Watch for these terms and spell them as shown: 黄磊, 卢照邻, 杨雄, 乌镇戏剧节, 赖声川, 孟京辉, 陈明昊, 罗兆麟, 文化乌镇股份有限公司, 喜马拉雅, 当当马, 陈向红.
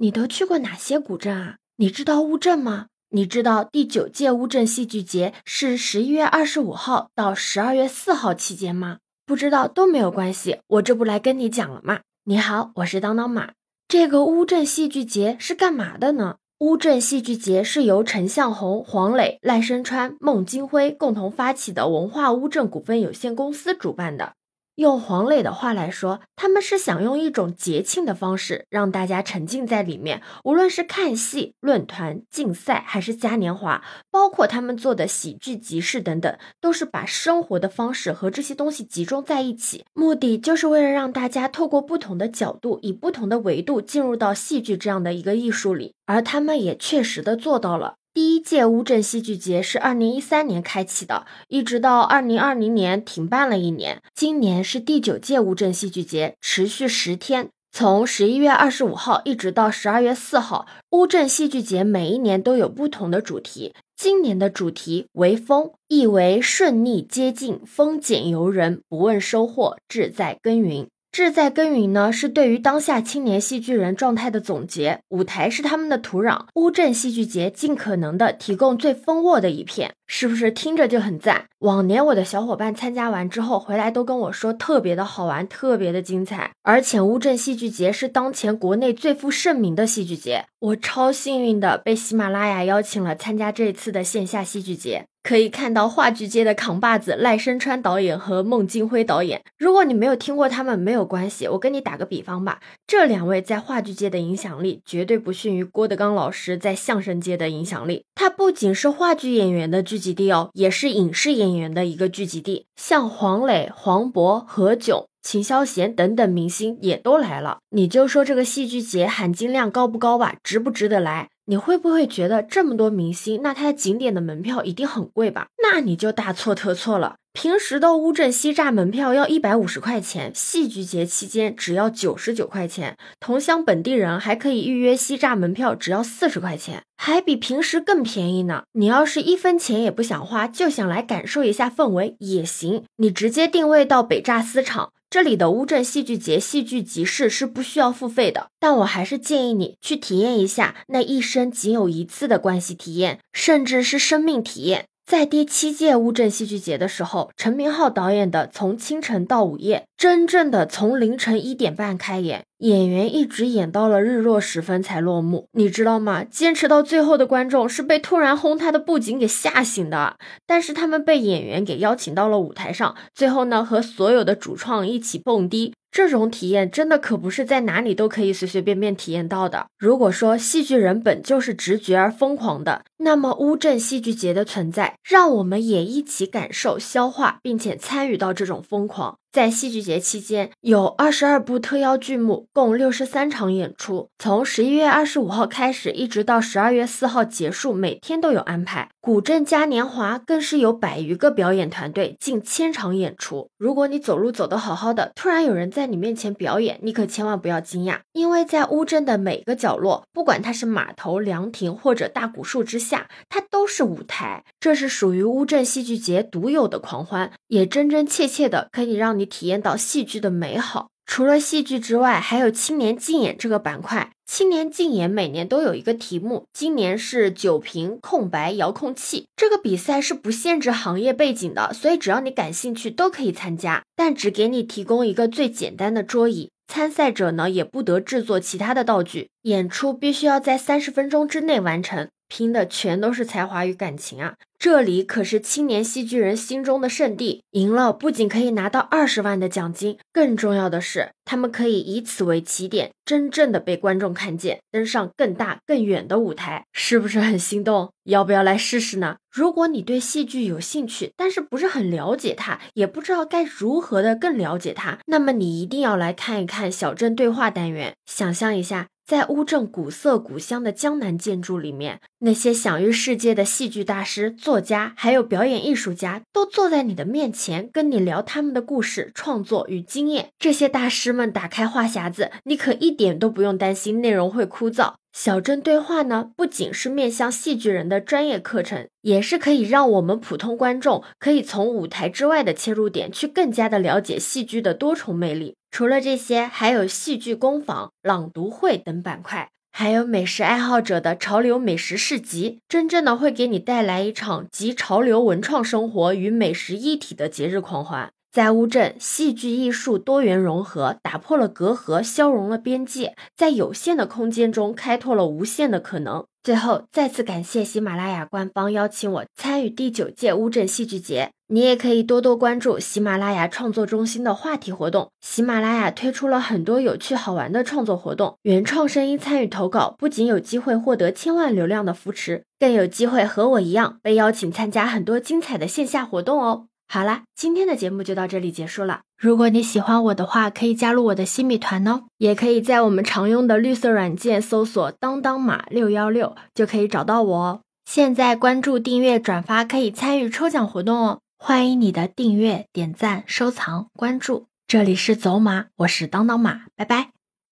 你都去过哪些古镇啊？你知道乌镇吗？你知道第9届乌镇戏剧节是11月25号到12月4号期间吗？不知道都没有关系，我这不来跟你讲了吗？你好，我是当当马。这个乌镇戏剧节是干嘛的呢？乌镇戏剧节是由陈向红、黄磊、赖声川、孟京辉共同发起的文化乌镇股份有限公司主办的。用黄磊的话来说，他们是想用一种节庆的方式让大家沉浸在里面，无论是看戏、论坛、竞赛还是嘉年华，包括他们做的喜剧集市等等，都是把生活的方式和这些东西集中在一起，目的就是为了让大家透过不同的角度，以不同的维度进入到戏剧这样的一个艺术里，而他们也确实的做到了。第1届乌镇戏剧节是2013年开启的，一直到2020年停办了1年。今年是第9届乌镇戏剧节，持续10天，从11月25号一直到12月4号。乌镇戏剧节每一年都有不同的主题，今年的主题为风，意为顺逆接近，风俭由人，不问收获，志在耕耘。志在耕耘呢，是对于当下青年戏剧人状态的总结，舞台是他们的土壤，乌镇戏剧节尽可能的提供最丰沃的一片，是不是听着就很赞？往年我的小伙伴参加完之后回来都跟我说特别的好玩，特别的精彩，而且乌镇戏剧节是当前国内最负盛名的戏剧节，我超幸运的被喜马拉雅邀请了参加这次的线下戏剧节。可以看到话剧界的扛把子赖声川导演和孟京辉导演，如果你没有听过他们没有关系，我跟你打个比方吧，这2位在话剧界的影响力绝对不逊于郭德纲老师在相声界的影响力，他不仅是话剧演员的聚集地哦，也是影视演员的一个聚集地，像黄磊、黄渤、何炅、秦霄贤等等明星也都来了，你就说这个戏剧节含金量高不高吧，值不值得来？你会不会觉得这么多明星，那他的景点的门票一定很贵吧？那你就大错特错了。平时的乌镇西栅门票要150块钱，戏剧节期间只要99块钱，同乡本地人还可以预约西栅门票只要40块钱，还比平时更便宜呢。你要是1分钱也不想花，就想来感受一下氛围也行，你直接定位到北栅私场。这里的乌镇戏剧节戏剧集市是不需要付费的，但我还是建议你去体验一下那一生仅有一次的关系体验，甚至是生命体验。在第7届乌镇戏剧节的时候，陈明昊导演的《从清晨到午夜》真正的从凌晨1点半开演，演员一直演到了日落时分才落幕，你知道吗？坚持到最后的观众是被突然轰塌的布景给吓醒的，但是他们被演员给邀请到了舞台上，最后呢和所有的主创一起蹦迪，这种体验真的可不是在哪里都可以随随便便体验到的。如果说戏剧人本就是直觉而疯狂的，那么乌镇戏剧节的存在，让我们也一起感受、消化并且参与到这种疯狂。在戏剧节期间有22部特邀剧目，共63场演出，从11月25号开始一直到12月4号结束，每天都有安排。古镇嘉年华更是有100余个表演团队，近1000场演出。如果你走路走得好好的，突然有人在你面前表演，你可千万不要惊讶，因为在乌镇的每个角落，不管它是码头、凉亭或者大古树之下，它都是舞台。这是属于乌镇戏剧节独有的狂欢，也真真切切的可以让你体验到戏剧的美好。除了戏剧之外，还有青年竞演这个板块。青年竞演每年都有一个题目，今年是9瓶空白遥控器。这个比赛是不限制行业背景的，所以只要你感兴趣都可以参加，但只给你提供一个最简单的桌椅。参赛者呢也不得制作其他的道具，演出必须要在30分钟之内完成，拼的全都是才华与感情啊！这里可是青年戏剧人心中的圣地，赢了不仅可以拿到20万的奖金，更重要的是，他们可以以此为起点，真正的被观众看见，登上更大更远的舞台，是不是很心动？要不要来试试呢？如果你对戏剧有兴趣，但是不是很了解它，也不知道该如何的更了解它，那么你一定要来看一看小镇对话单元。想象一下，在乌镇古色古香的江南建筑里面，那些享誉世界的戏剧大师、作家还有表演艺术家都坐在你的面前，跟你聊他们的故事、创作与经验。这些大师们打开话匣子，你可一点都不用担心内容会枯燥。小镇对话呢，不仅是面向戏剧人的专业课程，也是可以让我们普通观众可以从舞台之外的切入点去更加的了解戏剧的多重魅力。除了这些，还有戏剧工坊、朗读会等板块。还有美食爱好者的潮流美食市集，真正的会给你带来一场集潮流文创生活与美食一体的节日狂欢。在乌镇，戏剧艺术多元融合，打破了隔阂，消融了边界，在有限的空间中开拓了无限的可能。最后，再次感谢喜马拉雅官方邀请我参与第9届乌镇戏剧节。你也可以多多关注喜马拉雅创作中心的话题活动，喜马拉雅推出了很多有趣好玩的创作活动，原创声音参与投稿，不仅有机会获得1000万流量的扶持，更有机会和我一样被邀请参加很多精彩的线下活动哦。好啦，今天的节目就到这里结束了。如果你喜欢我的话，可以加入我的新米团哦，也可以在我们常用的绿色软件搜索当当马616就可以找到我哦。现在关注、订阅、转发可以参与抽奖活动哦，欢迎你的订阅、点赞、收藏、关注。这里是走马，我是当当马，拜拜。